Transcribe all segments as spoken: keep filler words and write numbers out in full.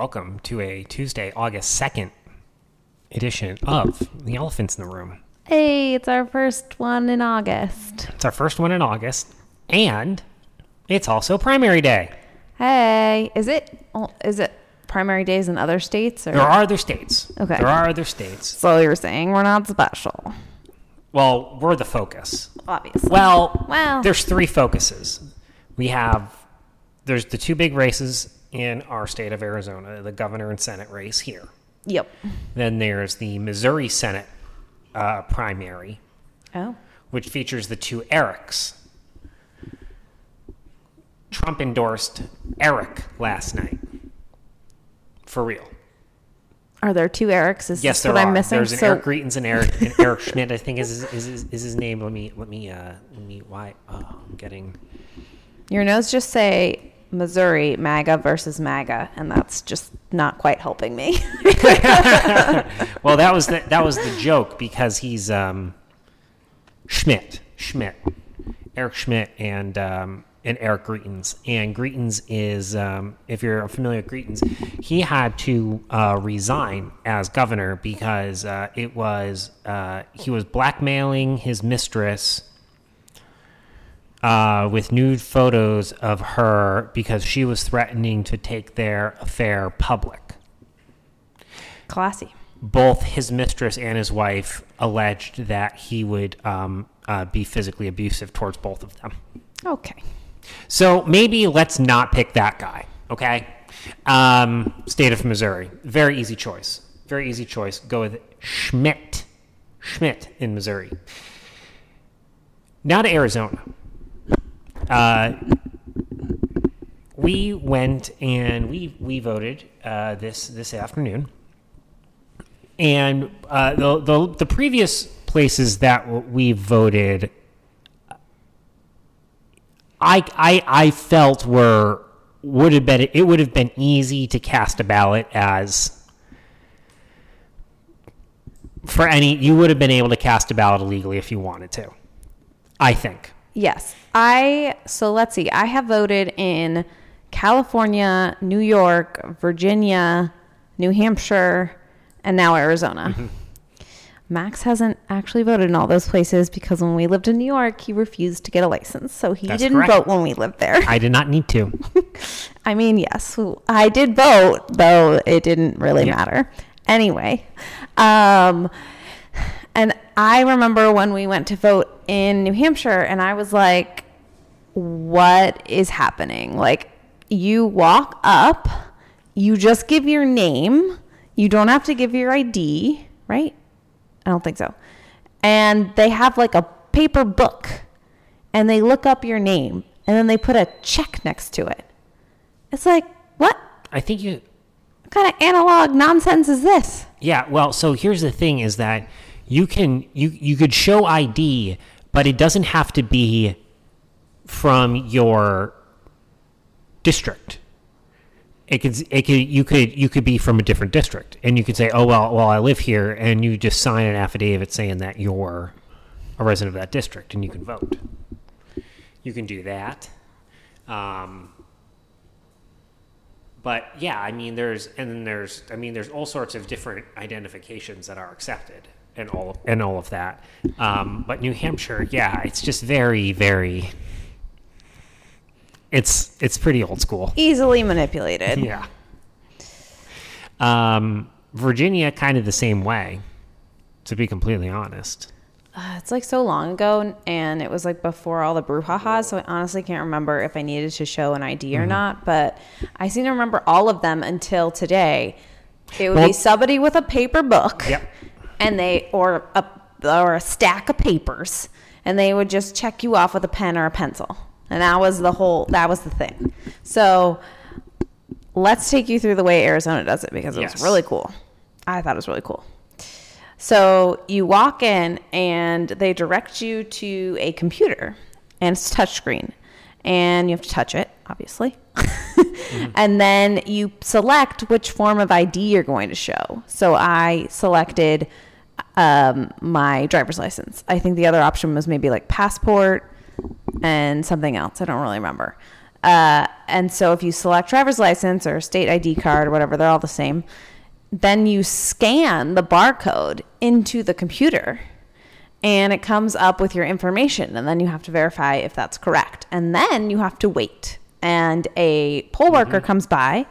Welcome to a Tuesday, August second edition of The Elephants in the Room. Hey, it's our first one in August. It's our first one in August, and it's also primary day. Hey, is it is it primary days in other states? Or? There are other states. Okay. There are other states. So you're saying we're not special. Well, we're the focus. Obviously. Well, well. There's three focuses. We have, there's the two big races in our state of Arizona, the governor and Senate race here. Yep. Then there's the Missouri Senate uh, primary, oh, which features the two Erics. Trump endorsed Eric last night. For real. Are there two Erics? Is yes, there what are. I'm missing? There's an so... Eric Greitens and Eric and Eric Schmitt. I think is his, is his, is his name. Let me let me uh, let me. Why? Oh, I'm getting. Your notes just say Missouri MAGA versus MAGA, and that's just not quite helping me. Well, that was the, that was the joke because he's um, Schmitt, Schmitt, Eric Schmitt, and um, and Eric Greitens. And Greitens is, um, if you're familiar with Greitens, he had to uh, resign as governor because uh, it was uh, he was blackmailing his mistress Uh, with nude photos of her because she was threatening to take their affair public. Classy. Both his mistress and his wife alleged that he would um, uh, be physically abusive towards both of them. Okay. So maybe let's not pick that guy, okay? Um, state of Missouri. Very easy choice. Very easy choice. Go with Schmitt. Schmitt in Missouri. Now to Arizona. Uh, we went and we we voted uh, this this afternoon, and uh, the, the the previous places that we voted, I I I felt were would have been it would have been easy to cast a ballot as for any you would have been able to cast a ballot illegally if you wanted to, I think. Yes. I, so let's see, I have voted in California, New York, Virginia, New Hampshire, and now Arizona. Mm-hmm. Max hasn't actually voted in all those places because when we lived in New York, he refused to get a license. So he That's didn't correct. vote when we lived there. I did not need to. I mean, yes, I did vote, though it didn't really yeah. matter. Anyway, um, and I remember when we went to vote in New Hampshire, and I was like, what is happening? Like, you walk up, you just give your name, you don't have to give your I D, right? I don't think so. And they have like a paper book, and they look up your name, and then they put a check next to it. It's like, what? I think you... What kind of analog nonsense is this? Yeah, well, so here's the thing is that you can you, you could show I D, but it doesn't have to be from your district. It could it could you could you could be from a different district, and you could say, oh well, well I live here, and you just sign an affidavit saying that you're a resident of that district, and you can vote. You can do that. Um, but yeah, I mean, there's and then there's I mean, there's all sorts of different identifications that are accepted. And all of, and all of that. Um, but New Hampshire, yeah, it's just very, very, it's it's pretty old school. Easily manipulated. Yeah. Um, Virginia, kind of the same way, to be completely honest. Uh, it's like so long ago, and it was like before all the brouhaha, so I honestly can't remember if I needed to show an I D mm-hmm. or not, but I seem to remember all of them until today. It would well, be somebody with a paper book. Yep. And they, or a, or a stack of papers, and they would just check you off with a pen or a pencil. And that was the whole, that was the thing. So let's take you through the way Arizona does it because it yes. was really cool. I thought it was really cool. So you walk in and they direct you to a computer, and it's touchscreen, and you have to touch it, obviously. Mm-hmm. And then you select which form of I D you're going to show. So I selected um, my driver's license. I think the other option was maybe like passport and something else. I don't really remember. Uh, and so if you select driver's license or state I D card or whatever, they're all the same. Then you scan the barcode into the computer and it comes up with your information. And then you have to verify if that's correct. And then you have to wait. And a poll worker mm-hmm. comes by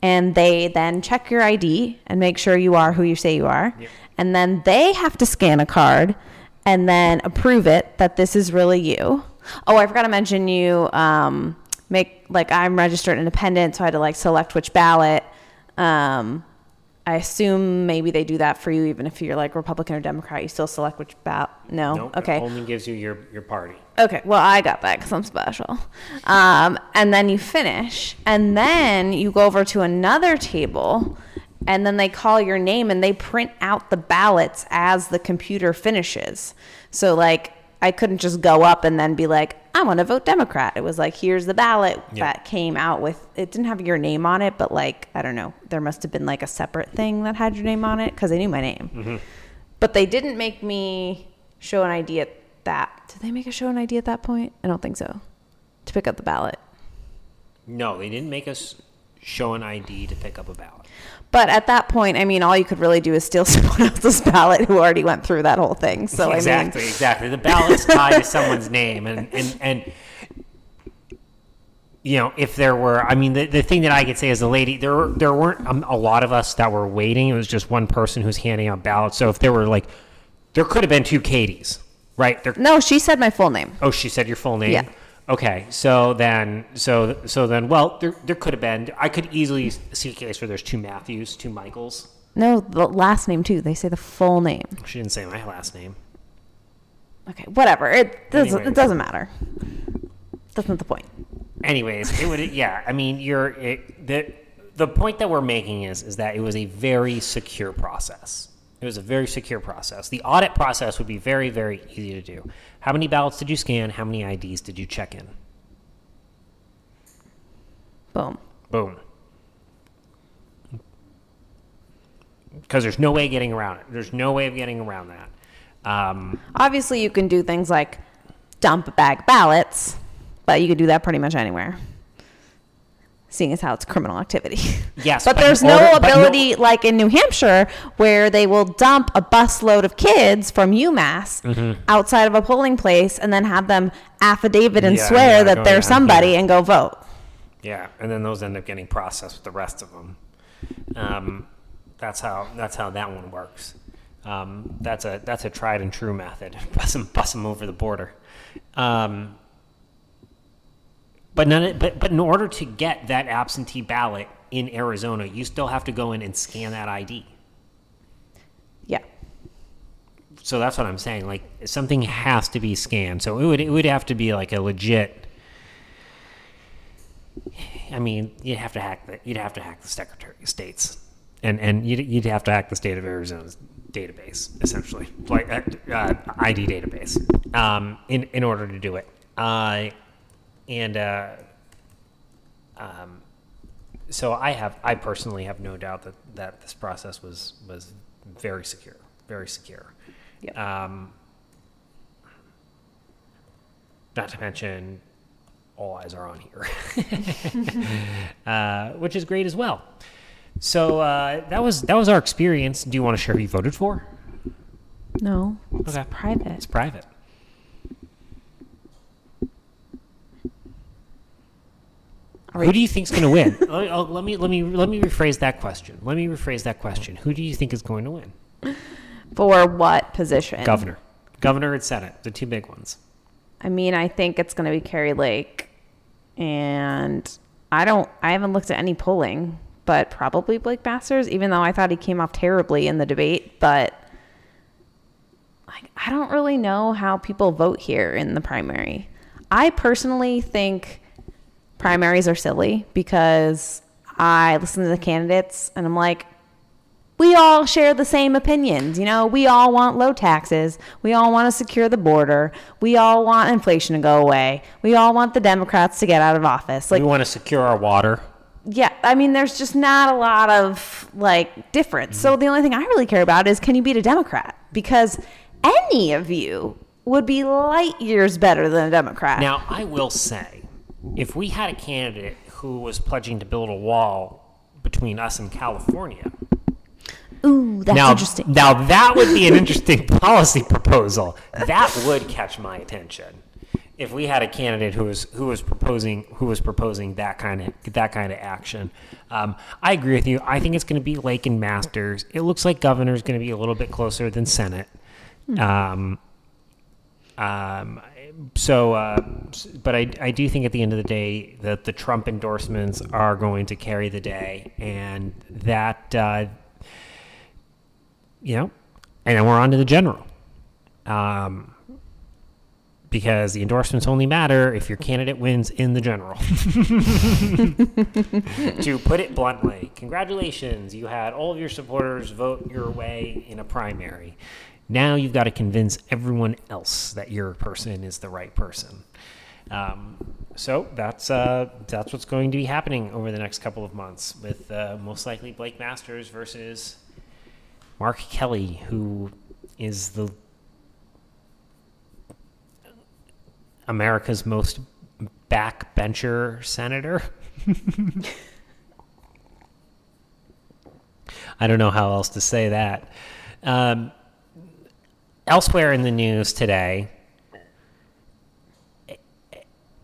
and they then check your I D and make sure you are who you say you are. Yep. And then they have to scan a card and then approve it that this is really you. Oh, I forgot to mention you um, make like I'm registered independent. So I had to like select which ballot. Um, I assume maybe they do that for you, even if you're like Republican or Democrat, you still select which ballot. No? Nope, okay. It only gives you your, your party. Okay. Well, I got that because I'm special. Um, and then you finish. And then you go over to another table and then they call your name and they print out the ballots as the computer finishes. So like I couldn't just go up and then be like, I want to vote Democrat. It was like, here's the ballot yep. that came out with, it didn't have your name on it, but like, I don't know, there must have been like a separate thing that had your name on it because they knew my name. Mm-hmm. But they didn't make me show an I D at that. Did they make a show an I D at that point? I don't think so. To pick up the ballot. No, they didn't make us show an I D to pick up a ballot. But at that point, I mean, all you could really do is steal someone else's ballot who already went through that whole thing. So Exactly, I mean... exactly. The ballot's tied to someone's name. And, and, and, you know, if there were, I mean, the, the thing that I could say as a lady, there were, there weren't um, a lot of us that were waiting. It was just one person who's handing out ballots. So if there were like, there could have been two Katies, right? There, no, she said my full name. Oh, she said your full name? Yeah. Okay, so then, so so then, well, there there could have been. I could easily see a case where there's two Matthews, two Michaels. No, the last name too. They say the full name. She didn't say my last name. Okay, whatever. It doesn't. Anyways. It doesn't matter. That's not the point. Anyways, it would. Yeah, I mean, you're it, the the point that we're making is is that it was a very secure process. It was a very secure process. The audit process would be very, very easy to do. How many ballots did you scan? How many I Ds did you check in? Boom. Boom. Because there's no way getting around it. There's no way of getting around that. Um, Obviously, you can do things like dump bag ballots, but you could do that pretty much anywhere, seeing as how it's criminal activity. Yes. But, but there's order, no ability, no, like in New Hampshire, where they will dump a busload of kids from UMass mm-hmm. outside of a polling place and then have them affidavit and yeah, swear yeah, that they're somebody and go vote. Yeah, and then those end up getting processed with the rest of them. Um, that's how that's how that one works. Um, that's a that's a tried and true method. Bust them, bust them over the border. Um But, none, but but in order to get that absentee ballot in Arizona, you still have to go in and scan that I D. Yeah. So that's what I'm saying. Like something has to be scanned. So it would it would have to be like a legit. I mean, you'd have to hack the you'd have to hack the Secretary of State's, and and you'd you'd have to hack the state of Arizona's database essentially, like uh, I D database, um, in in order to do it. Uh, And uh, um, so I have, I personally have no doubt that, that this process was, was very secure, very secure. Yep. Um, not to mention all eyes are on here, uh, which is great as well. So uh, that was, that was our experience. Do you want to share who you voted for? No, it's okay. Private. It's private. Who do you think is going to win? let, oh, let me let me let me rephrase that question. Let me rephrase that question. Who do you think is going to win? For what position? Governor, governor, and Senate, the two big ones. I mean, I think it's going to be Carrie Lake, and I don't. I haven't looked at any polling, but probably Blake Masters. Even though I thought he came off terribly in the debate, but like I don't really know how people vote here in the primary. I personally think. Primaries are silly because I listen to the candidates and I'm like, we all share the same opinions. You know, we all want low taxes. We all want to secure the border. We all want inflation to go away. We all want the Democrats to get out of office. Like, we want to secure our water. Yeah. I mean, there's just not a lot of like difference. Mm-hmm. So the only thing I really care about is can you beat a Democrat? Because any of you would be light years better than a Democrat. Now, I will say, if we had a candidate who was pledging to build a wall between us and California. Ooh, that's now, interesting. Now, that would be an interesting policy proposal. That would catch my attention. If we had a candidate who was who was proposing who was proposing that kind of that kind of action, um, I agree with you. I think it's going to be Lake and Masters. It looks like governor is going to be a little bit closer than Senate. Um, um, so, uh, but I I do think at the end of the day that the Trump endorsements are going to carry the day, and that uh, you know, and then we're on to the general. Um. Because the endorsements only matter if your candidate wins in the general. To put it bluntly, congratulations, you had all of your supporters vote your way in a primary. Now you've got to convince everyone else that your person is the right person. Um, so that's uh, that's what's going to be happening over the next couple of months with uh, most likely Blake Masters versus Mark Kelly, who is the America's most backbencher senator. I don't know how else to say that. Um, elsewhere in the news today, it,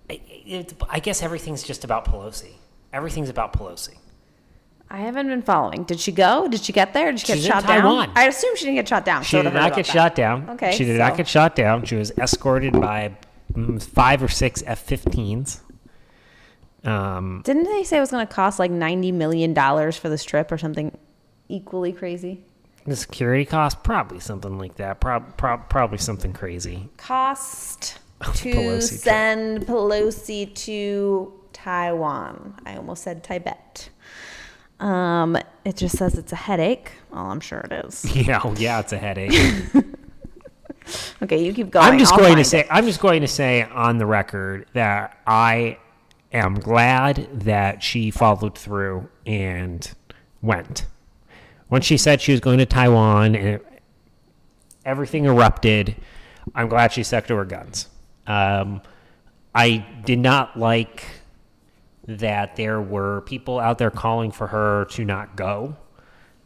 it, I guess everything's just about Pelosi. Everything's about Pelosi. I haven't been following. Did she go? Did she get there? Did she get She's shot down? Taiwan. I assume she didn't get shot down. She so did not get that. shot down. Okay. She did so. not get shot down. She was escorted by five or six F fifteens. Um, Didn't they say it was going to cost like ninety million dollars for this trip or something equally crazy? The security cost? Probably something like that. Pro- pro- probably something crazy. Cost to Pelosi send trip. Pelosi to Taiwan. I almost said Tibet. Um, it just says it's a headache. Well, I'm sure it is. Yeah, well, yeah, it's a headache. Okay, you keep going. I'm just I'll going to say it. I'm just going to say on the record that I am glad that she followed through and went. When she said she was going to Taiwan and it, everything erupted, I'm glad she stuck to her guns. Um, I did not like that there were people out there calling for her to not go.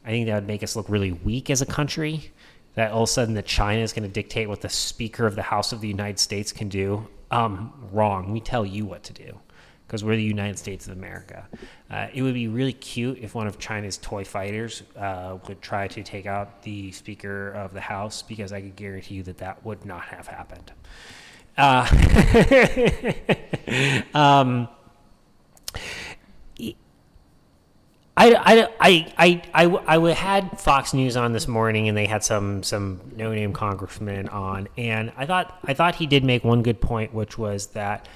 I think that would make us look really weak as a country. That all of a sudden that China is going to dictate what the Speaker of the House of the United States can do. Um, wrong. We tell you what to do because we're the United States of America. Uh, it would be really cute if one of China's toy fighters uh, would try to take out the Speaker of the House, because I could guarantee you that that would not have happened. Uh, um, I, I, I, I, I, I had Fox News on this morning, and they had some some no-name congressman on, and I thought I thought he did make one good point, which was that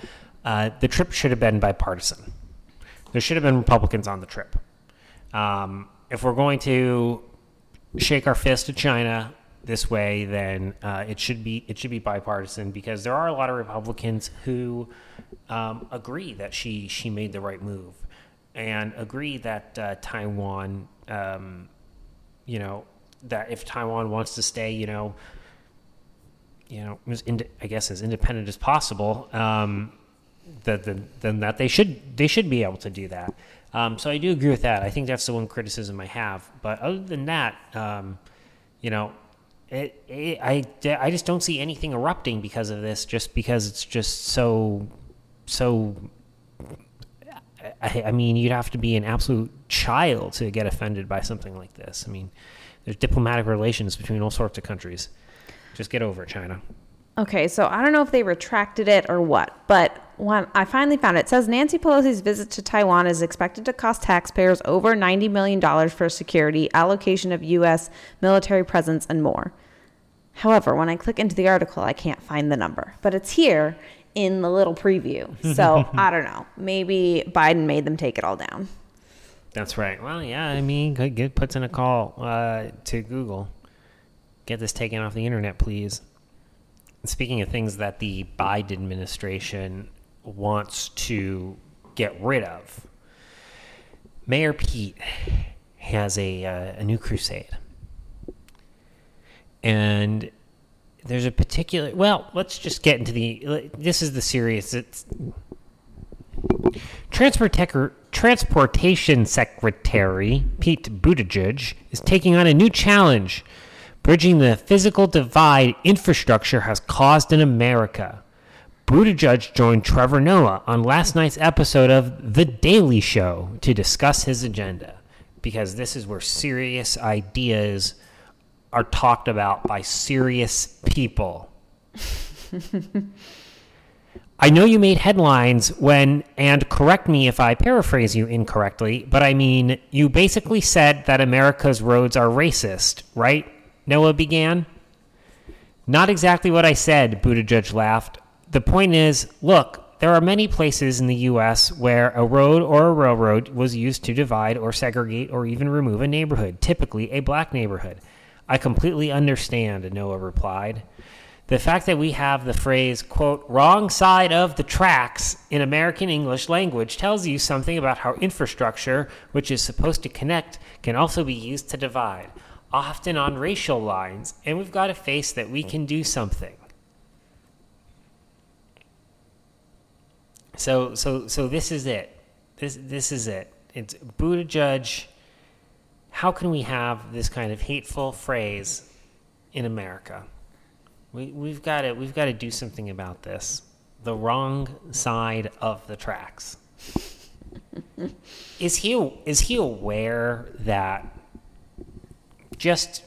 uh, the trip should have been bipartisan. There should have been Republicans on the trip. Um, if we're going to shake our fist at China this way, then uh, it should be it should be bipartisan, because there are a lot of Republicans who um, agree that she she made the right move. And agree that uh, Taiwan, um, you know, that if Taiwan wants to stay, you know, you know, as ind- I guess as independent as possible, um, that the, then that they should they should be able to do that. Um, so I do agree with that. I think that's the one criticism I have. But other than that, um, you know, it, it, I I just don't see anything erupting because of this. Just because it's just so so. I, I mean, you'd have to be an absolute child to get offended by something like this. I mean, there's diplomatic relations between all sorts of countries. Just get over it, China. Okay, so I don't know if they retracted it or what, but when I finally found it. It says Nancy Pelosi's visit to Taiwan is expected to cost taxpayers over ninety million dollars for security, allocation of U S military presence, and more. However, when I click into the article, I can't find the number, but it's here in the little preview. So I don't know. Maybe Biden made them take it all down. That's right. Well, yeah, I mean, it puts in a call uh, to Google. Get this taken off the internet, please. And speaking of things that the Biden administration wants to get rid of, Mayor Pete has a, uh, a new crusade. And there's a particular, well, let's just get into the, this is the serious, it's, Transport techer, Transportation Secretary Pete Buttigieg is taking on a new challenge, bridging the physical divide infrastructure has caused in America. Buttigieg joined Trevor Noah on last night's episode of The Daily Show to discuss his agenda, because this is where serious ideas are talked about by serious people. I know you made headlines when, and correct me if I paraphrase you incorrectly, but I mean, you basically said that America's roads are racist, right? Noah began. Not exactly what I said, Buttigieg laughed. The point is, look, there are many places in the U S where a road or a railroad was used to divide or segregate or even remove a neighborhood, typically a black neighborhood. I completely understand, Noah replied. The fact that we have the phrase, quote, wrong side of the tracks in American English language tells you something about how infrastructure, which is supposed to connect, can also be used to divide, often on racial lines, and we've got to face that we can do something. So so so this is it. This this is it. It's Buttigieg. How can we have this kind of hateful phrase in America? We, we've got to we've got to do something about this. The wrong side of the tracks. Is he is he aware that just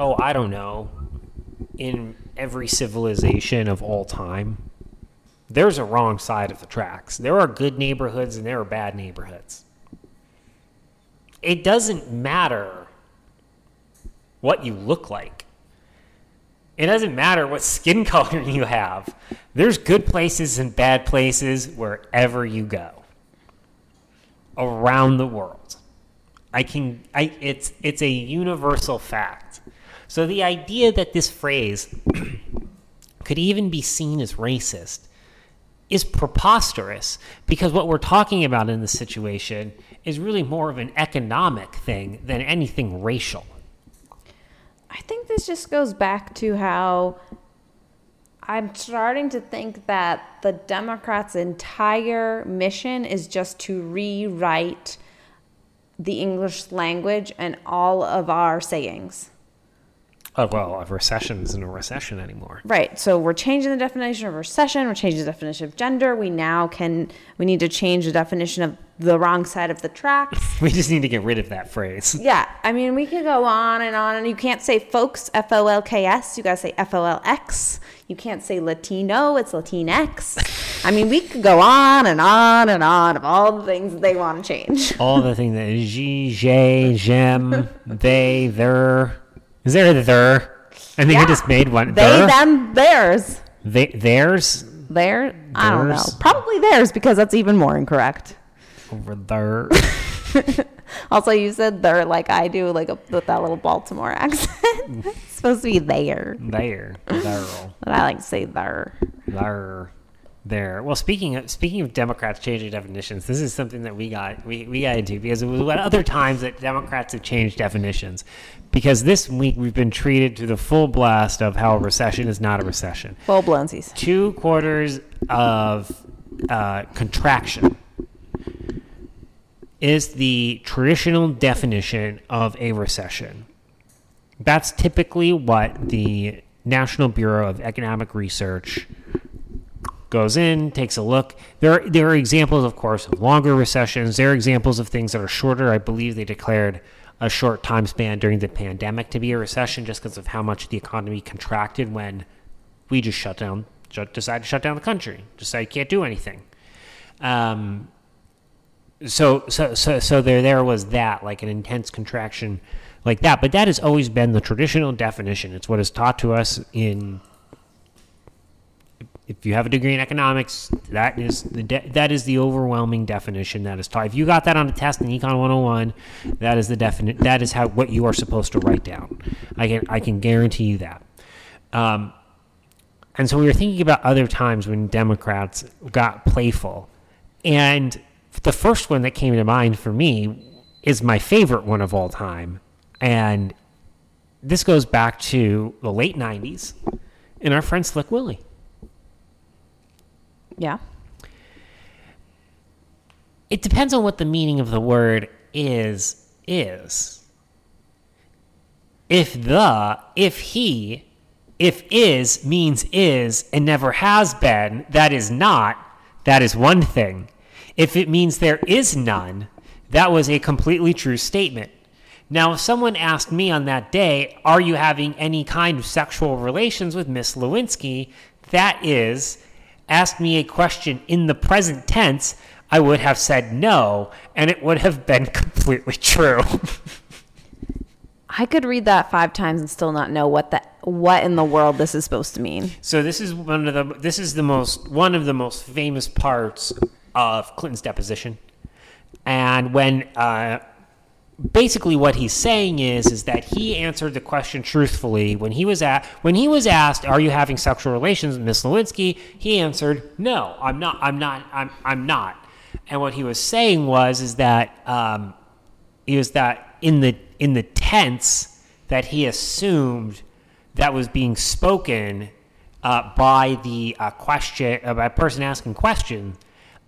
oh I don't know, in every civilization of all time, there's a wrong side of the tracks. There are good neighborhoods and there are bad neighborhoods. It doesn't matter what you look like. It doesn't matter what skin color you have. There's good places and bad places wherever you go around the world. I can. I. It's. It's a universal fact. So the idea that this phrase could even be seen as racist is preposterous, because what we're talking about in this situation is really more of an economic thing than anything racial. I think this just goes back to how I'm starting to think that the Democrats' entire mission is just to rewrite the English language and all of our sayings. Oh, well, a recession isn't a recession anymore. Right. So we're changing the definition of recession. We're changing the definition of gender. We now can, we need to change the definition of the wrong side of the tracks. We just need to get rid of that phrase. Yeah. I mean, we could go on and on. And you can't say folks, F O L K S. You got to say F O L X. You can't say Latino. It's Latinx. I mean, we could go on and on and on of all the things that they want to change. All the things that je, je, j'em, they, their. Is there a there? I think yeah. I just made one. They, there? Them, theirs. They, theirs? There? I don't know. Probably theirs, because that's even more incorrect. Over there. Also, you said there like I do, like a, with that little Baltimore accent. It's supposed to be there. There. There. But I like to say there. There. There. Well, speaking of speaking of Democrats changing definitions, this is something that we got we, we got to do, because it was at other times that Democrats have changed definitions. Because this week we've been treated to the full blast of how a recession is not a recession. Full blownsies. Two quarters of uh, contraction is the traditional definition of a recession. That's typically what the National Bureau of Economic Research goes in, takes a look. There are, there are examples, of course, of longer recessions. There are examples of things that are shorter. I believe they declared a short time span during the pandemic to be a recession just because of how much the economy contracted when we just shut down, just decided to shut down the country, decided can't do anything. Um, so, so, so, so there, there was that, like an intense contraction like that. But that has always been the traditional definition. It's what is taught to us in. If you have a degree in economics, that is the de- that is the overwhelming definition that is taught. If you got that on a test in Econ one oh one, that is the definite. That is how what you are supposed to write down. I can I can guarantee you that. Um, and so we were thinking about other times when Democrats got playful, and the first one that came to mind for me is my favorite one of all time, and this goes back to the late nineties and our friend Slick Willie. Yeah. It depends on what the meaning of the word is, is. If the, if he, if is means is and never has been, that is not, that is one thing. If it means there is none, that was a completely true statement. Now, if someone asked me on that day, are you having any kind of sexual relations with Miss Lewinsky? That is, asked me a question in the present tense, I would have said no, and it would have been completely true. I could read that five times and still not know what the what in the world this is supposed to mean. So this is one of the this is the most one of the most famous parts of Clinton's deposition, and when uh, basically what he's saying is is that he answered the question truthfully when he was at when he was asked, "Are you having sexual relations with Miss Lewinsky?" He answered, "No, I'm not. I'm not. I'm I'm not." And what he was saying was is that um, he was that in the in the tense that he assumed that was being spoken uh, by the uh, question uh, by a person asking question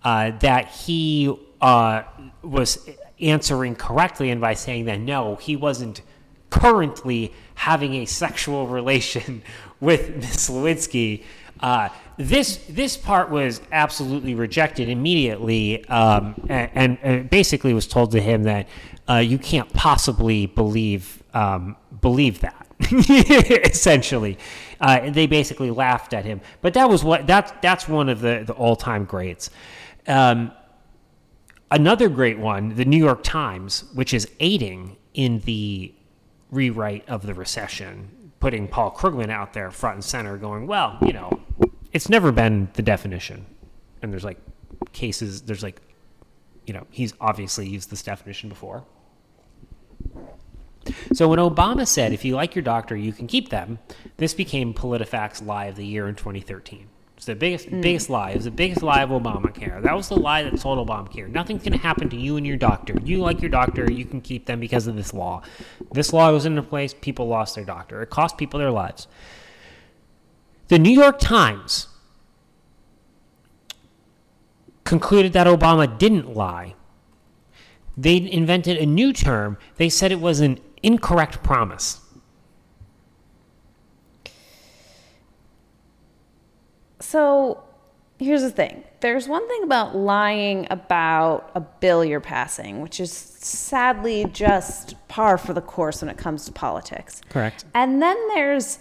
uh, that he uh, was answering correctly, and by saying that no, he wasn't currently having a sexual relation with Miss Lewinsky. Uh, this this part was absolutely rejected immediately, um, and, and, and basically was told to him that uh, you can't possibly believe um, believe that. Essentially, uh, they basically laughed at him. But that was what that's that's one of the the all time greats. Um, another great one, the New York Times, which is aiding in the rewrite of the recession, putting Paul Krugman out there front and center, going, well, you know, it's never been the definition. And there's like cases, there's like, you know, he's obviously used this definition before. So when Obama said, if you like your doctor, you can keep them, this became PolitiFact's lie of the year in twenty thirteen. It's the biggest, mm. biggest lie. It was the biggest lie of Obamacare. That was the lie that sold Obamacare. Nothing's going to happen to you and your doctor. You like your doctor, you can keep them because of this law. This law was into place. People lost their doctor. It cost people their lives. The New York Times concluded that Obama didn't lie. They invented a new term. They said it was an incorrect promise. So here's the thing. There's one thing about lying about a bill you're passing, which is sadly just par for the course when it comes to politics. Correct. And then there's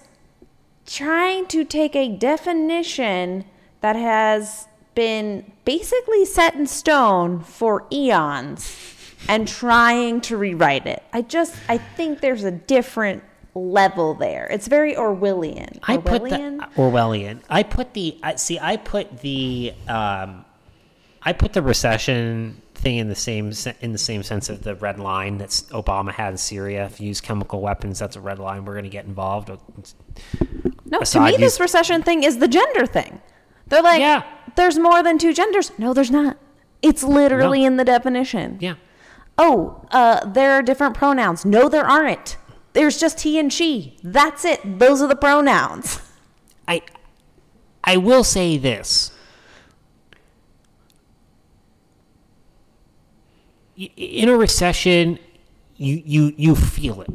trying to take a definition that has been basically set in stone for eons and trying to rewrite it. I just, I think there's a different level there. It's very Orwellian. Orwellian? I put the, Orwellian. I put the, I, see, I put the, um, I put the recession thing in the same, in the same sense of the red line that Obama had in Syria. If you use chemical weapons, that's a red line. We're going to get involved. No, Assad to me, used, this recession thing is the gender thing. They're like, yeah. There's more than two genders. No, there's not. It's literally no. in the definition. Yeah. Oh, uh, there are different pronouns. No, there aren't. There's just he and she. That's it. Those are the pronouns. I I will say this. In a recession, you you you feel it.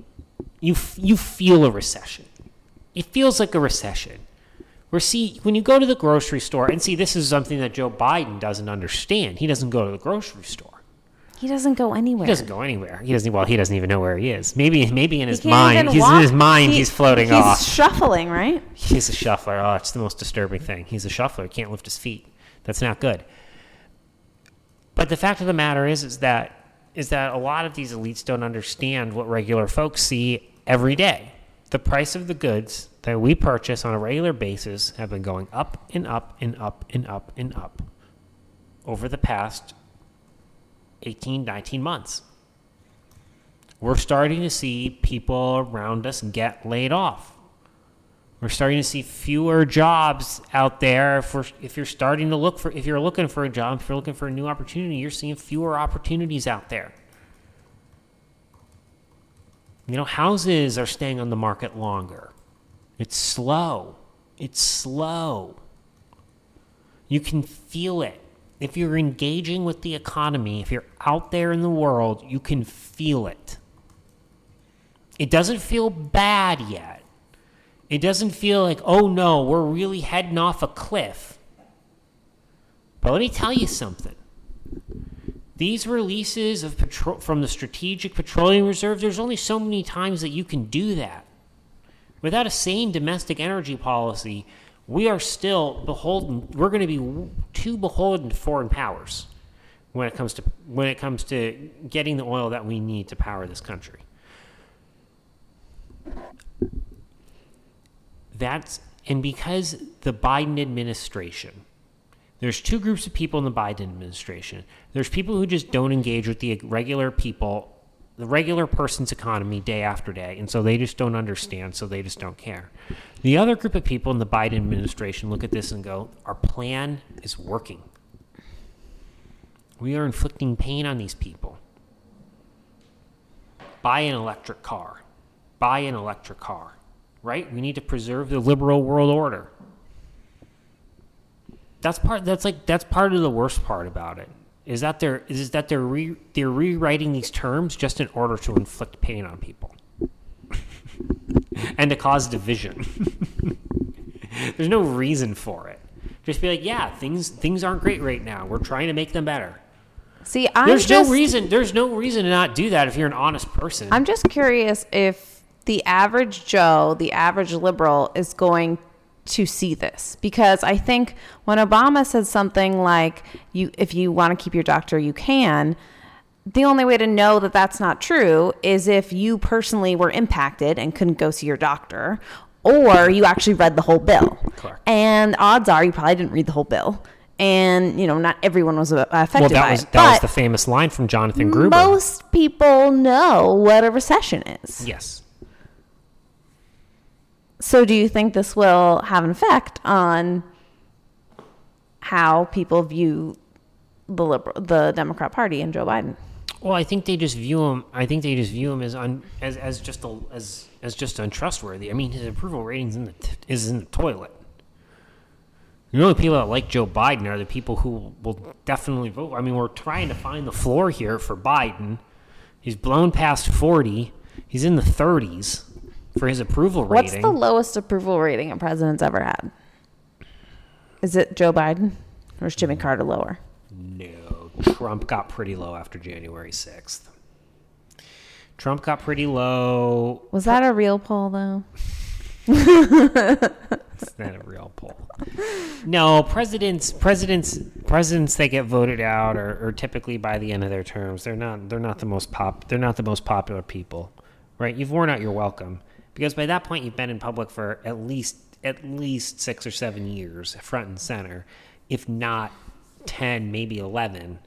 You you feel a recession. It feels like a recession. Where see, when you go to the grocery store, and see, this is something that Joe Biden doesn't understand. He doesn't go to the grocery store. He doesn't go anywhere. He doesn't go anywhere. He doesn't. Well, he doesn't even know where he is. Maybe, maybe in his mind, he's in his mind, he, he's floating he's off. He's shuffling, right? He's a shuffler. Oh, it's the most disturbing thing. He's a shuffler. He can't lift his feet. That's not good. But the fact of the matter is, is that is that a lot of these elites don't understand what regular folks see every day. The price of the goods that we purchase on a regular basis have been going up and up and up and up and up over the past eighteen, nineteen months. We're starting to see people around us get laid off. We're starting to see fewer jobs out there. If, we're, if you're starting to look for, if you're looking for a job, if you're looking for a new opportunity, you're seeing fewer opportunities out there. You know, houses are staying on the market longer. It's slow. It's slow. You can feel it. If you're engaging with the economy, if you're out there in the world, you can feel it. It doesn't feel bad yet. It doesn't feel like, oh no, we're really heading off a cliff. But let me tell you something. These releases of petro- from the Strategic Petroleum Reserve, there's only so many times that you can do that. Without a sane domestic energy policy, we are still beholden. We're going to be too beholden to foreign powers when it comes to when it comes to getting the oil that we need to power this country. That's and because the Biden administration. There's two groups of people in the Biden administration. There's people who just don't engage with the regular people, the regular person's economy day after day, and so they just don't understand, so they just don't care. The other group of people in the Biden administration look at this and go, our plan is working. We are inflicting pain on these people. Buy an electric car. Buy an electric car, right? We need to preserve the liberal world order. That's part. That's like that's part of the worst part about it is that they're is that they're re, they're rewriting these terms just in order to inflict pain on people and to cause division. There's no reason for it. Just be like, yeah, things things aren't great right now. We're trying to make them better. See, I'm there's just, no reason. There's no reason to not do that if you're an honest person. I'm just curious if the average Joe, the average liberal, is going to see this, because I think when Obama said something like, "You, if you want to keep your doctor, you can," the only way to know that that's not true is if you personally were impacted and couldn't go see your doctor, or you actually read the whole bill. Correct. And odds are you probably didn't read the whole bill. And, you know, not everyone was affected well, that by was, it. That but was the famous line from Jonathan Gruber. Most people know what a recession is. Yes. So do you think this will have an effect on how people view the liberal, the Democrat Party and Joe Biden? Well, I think they just view him. I think they just view him as un, as as just a, as as just untrustworthy. I mean, his approval ratings in the t- is in the toilet. The only people that like Joe Biden are the people who will definitely vote. I mean, we're trying to find the floor here for Biden. He's blown past forty. He's in the thirties. For his approval rating. What's the lowest approval rating a president's ever had? Is it Joe Biden or is Jimmy Carter lower? No. Trump got pretty low after January sixth. Trump got pretty low. Was that a real poll, though? It's not a real poll. No, presidents presidents presidents that get voted out are, are typically by the end of their terms. They're not they're not the most pop they're not the most popular people. Right? You've worn out your welcome. Because by that point, you've been in public for at least at least six or seven years, front and center, if not ten, maybe eleven.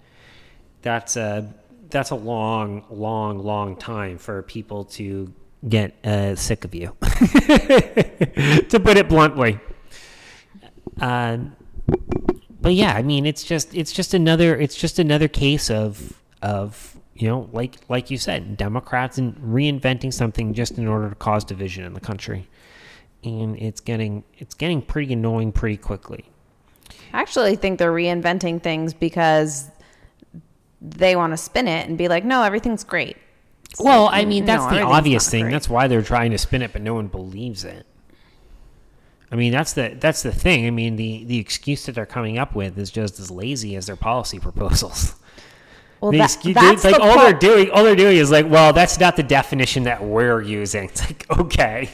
That's a that's a long, long, long time for people to get uh, sick of you, to put it bluntly. Uh, but yeah, I mean, it's just it's just another it's just another case of of. You know, like like you said, Democrats and reinventing something just in order to cause division in the country, and it's getting it's getting pretty annoying pretty quickly. I actually think they're reinventing things because they want to spin it and be like, "No, everything's great." It's well, like, I mean, that's no, the obvious thing. Great. That's why they're trying to spin it, but no one believes it. I mean, that's the that's the thing. I mean, the the excuse that they're coming up with is just as lazy as their policy proposals. Well, that, they, that's like the all part. they're doing. All they're doing is like, well, that's not the definition that we're using. It's like, okay.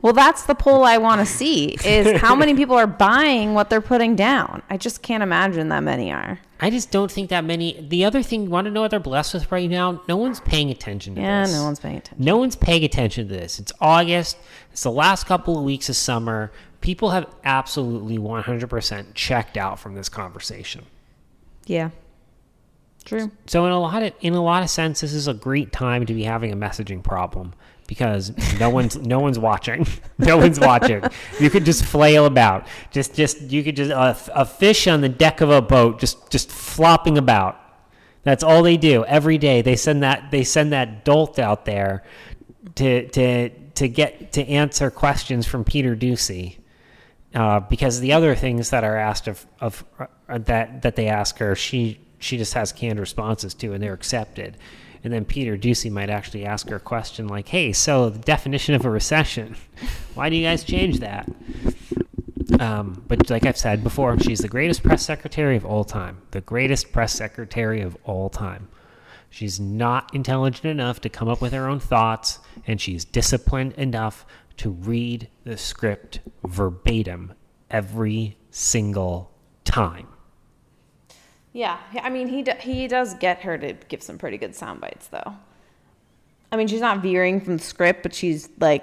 Well, that's the poll I want to see is how many people are buying what they're putting down. I just can't imagine that many are. I just don't think that many. The other thing, you want to know what they're blessed with right now? No one's paying attention to yeah, this. Yeah, no one's paying attention. No one's paying attention to this. It's August. It's the last couple of weeks of summer. People have absolutely one hundred percent checked out from this conversation. Yeah. True. So in a lot of in a lot of sense, this is a great time to be having a messaging problem because no one's no one's watching. No one's watching. You could just flail about. Just just you could just uh, a fish on the deck of a boat just just flopping about. That's all they do every day. They send that they send that dolt out there to to to get to answer questions from Peter Doocy. Uh, because the other things that are asked of, of that that they ask her, she she just has canned responses to, and they're accepted. And then Peter Doocy might actually ask her a question like, hey, so the definition of a recession, why do you guys change that? Um, but like I've said before, she's the greatest press secretary of all time. The greatest press secretary of all time. She's not intelligent enough to come up with her own thoughts, and she's disciplined enough to read the script verbatim every single time. Yeah, I mean, he do, he does get her to give some pretty good sound bites, though. I mean, she's not veering from the script, but she's, like...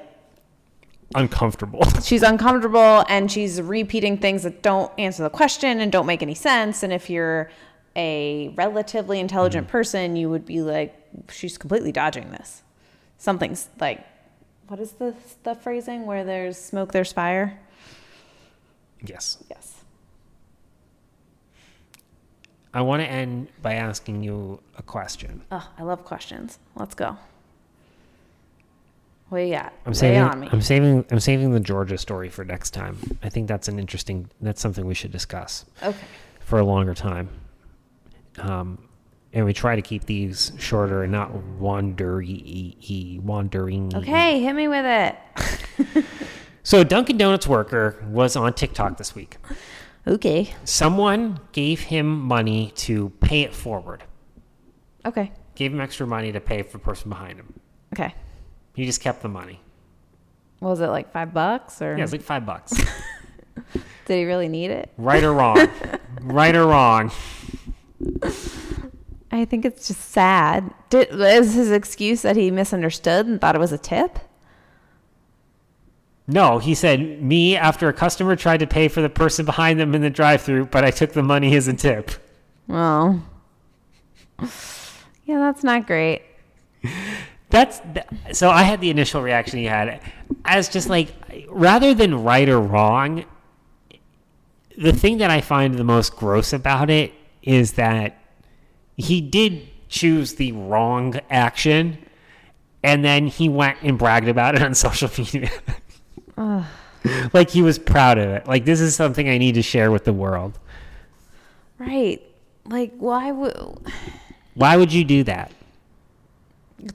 uncomfortable. She's uncomfortable, and she's repeating things that don't answer the question and don't make any sense. And if you're a relatively intelligent mm. person, you would be like, she's completely dodging this. Something's, like... What is the, the phrasing? Where there's smoke, there's fire? Yes. Yes. I want to end by asking you a question. Oh, I love questions. Let's go. What do you got? I'm saving, on me. I'm saving. I'm saving the Georgia story for next time. I think that's an interesting. That's something we should discuss. Okay. For a longer time. Um, and we try to keep these shorter and not wandering. Wandering. Okay, hit me with it. So, Dunkin' Donuts worker was on TikTok this week. Okay. Someone gave him money to pay it forward. Okay. Gave him extra money to pay for the person behind him. Okay. He just kept the money. What was it, like five bucks? Or? Yeah, it was like five bucks. Did he really need it? Right or wrong. Right or wrong. I think it's just sad. Did, is his excuse that he misunderstood and thought it was a tip? No, he said, me after a customer tried to pay for the person behind them in the drive-thru, but I took the money as a tip. Well, yeah, that's not great. That's th- So I had the initial reaction he had as just like, rather than right or wrong, the thing that I find the most gross about it is that he did choose the wrong action, and then he went and bragged about it on social media. Like he was proud of it. Like, this is something I need to share with the world. Right. Like, why would why would you do that?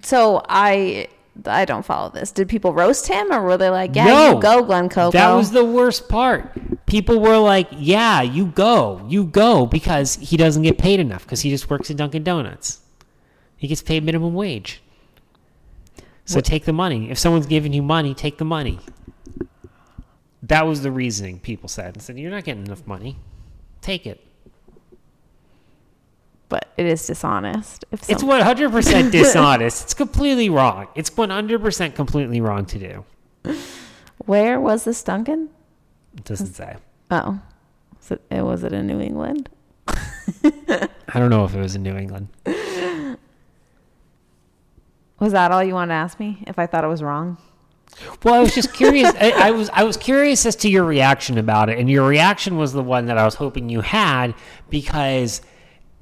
So I I don't follow this. Did people roast him, or were they like, yeah, no, you go, Glen Coco? That was the worst part. People were like, yeah, you go, you go, because he doesn't get paid enough because he just works at Dunkin' Donuts. He gets paid minimum wage. So what? Take the money. If someone's giving you money, take the money. That was the reasoning people said. They said, you're not getting enough money. Take it. But it is dishonest. If it's one hundred percent dishonest. It's completely wrong. It's one hundred percent completely wrong to do. Where was this Dunkin'? It doesn't was, say. Oh. Was it, was it in New England? I don't know if it was in New England. Was that all you wanted to ask me? If I thought it was wrong? Well, I was just curious. I, I was I was curious as to your reaction about it, and your reaction was the one that I was hoping you had, because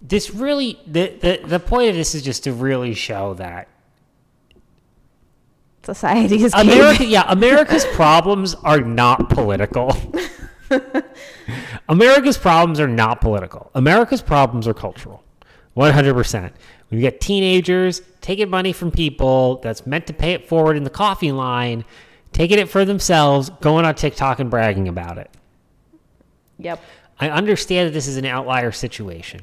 this really the the, the point of this is just to really show that society is America. Yeah, America's problems are not political. America's problems are not political. America's problems are cultural, one hundred percent. We've got teenagers taking money from people that's meant to pay it forward in the coffee line, taking it for themselves, going on TikTok and bragging about it. Yep. I understand that this is an outlier situation.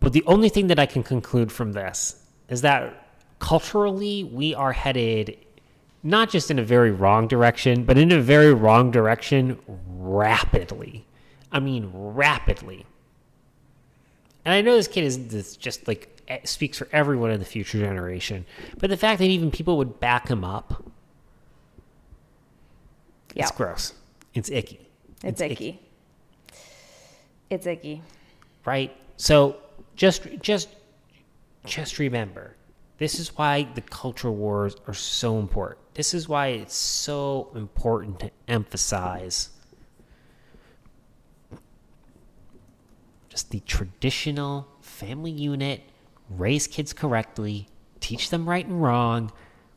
But the only thing that I can conclude from this is that culturally we are headed not just in a very wrong direction, but in a very wrong direction rapidly. I mean, rapidly. And I know this kid is this just like speaks for everyone in the future generation, but the fact that even people would back him up, yeah. It's gross. It's icky. It's, it's icky. icky. It's icky. Right. So just, just, just remember, this is why the culture wars are so important. This is why it's so important to emphasize just the traditional family unit, raise kids correctly, teach them right and wrong,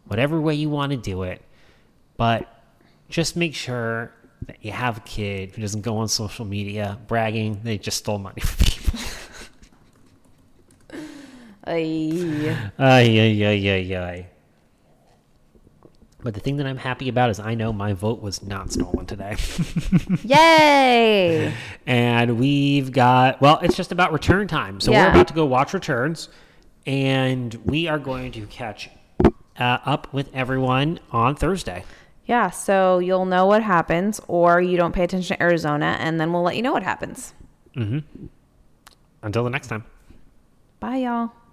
whatever way you want to do it. But just make sure that you have a kid who doesn't go on social media bragging they just stole money from people. Ay. Ay, ay, ay, ay, ay. But the thing that I'm happy about is I know my vote was not stolen today. Yay! And we've got, well, it's just about return time. So yeah. We're about to go watch returns. And we are going to catch uh, up with everyone on Thursday. Yeah, so you'll know what happens, or you don't pay attention to Arizona, and then we'll let you know what happens. Mm-hmm. Until the next time. Bye, y'all.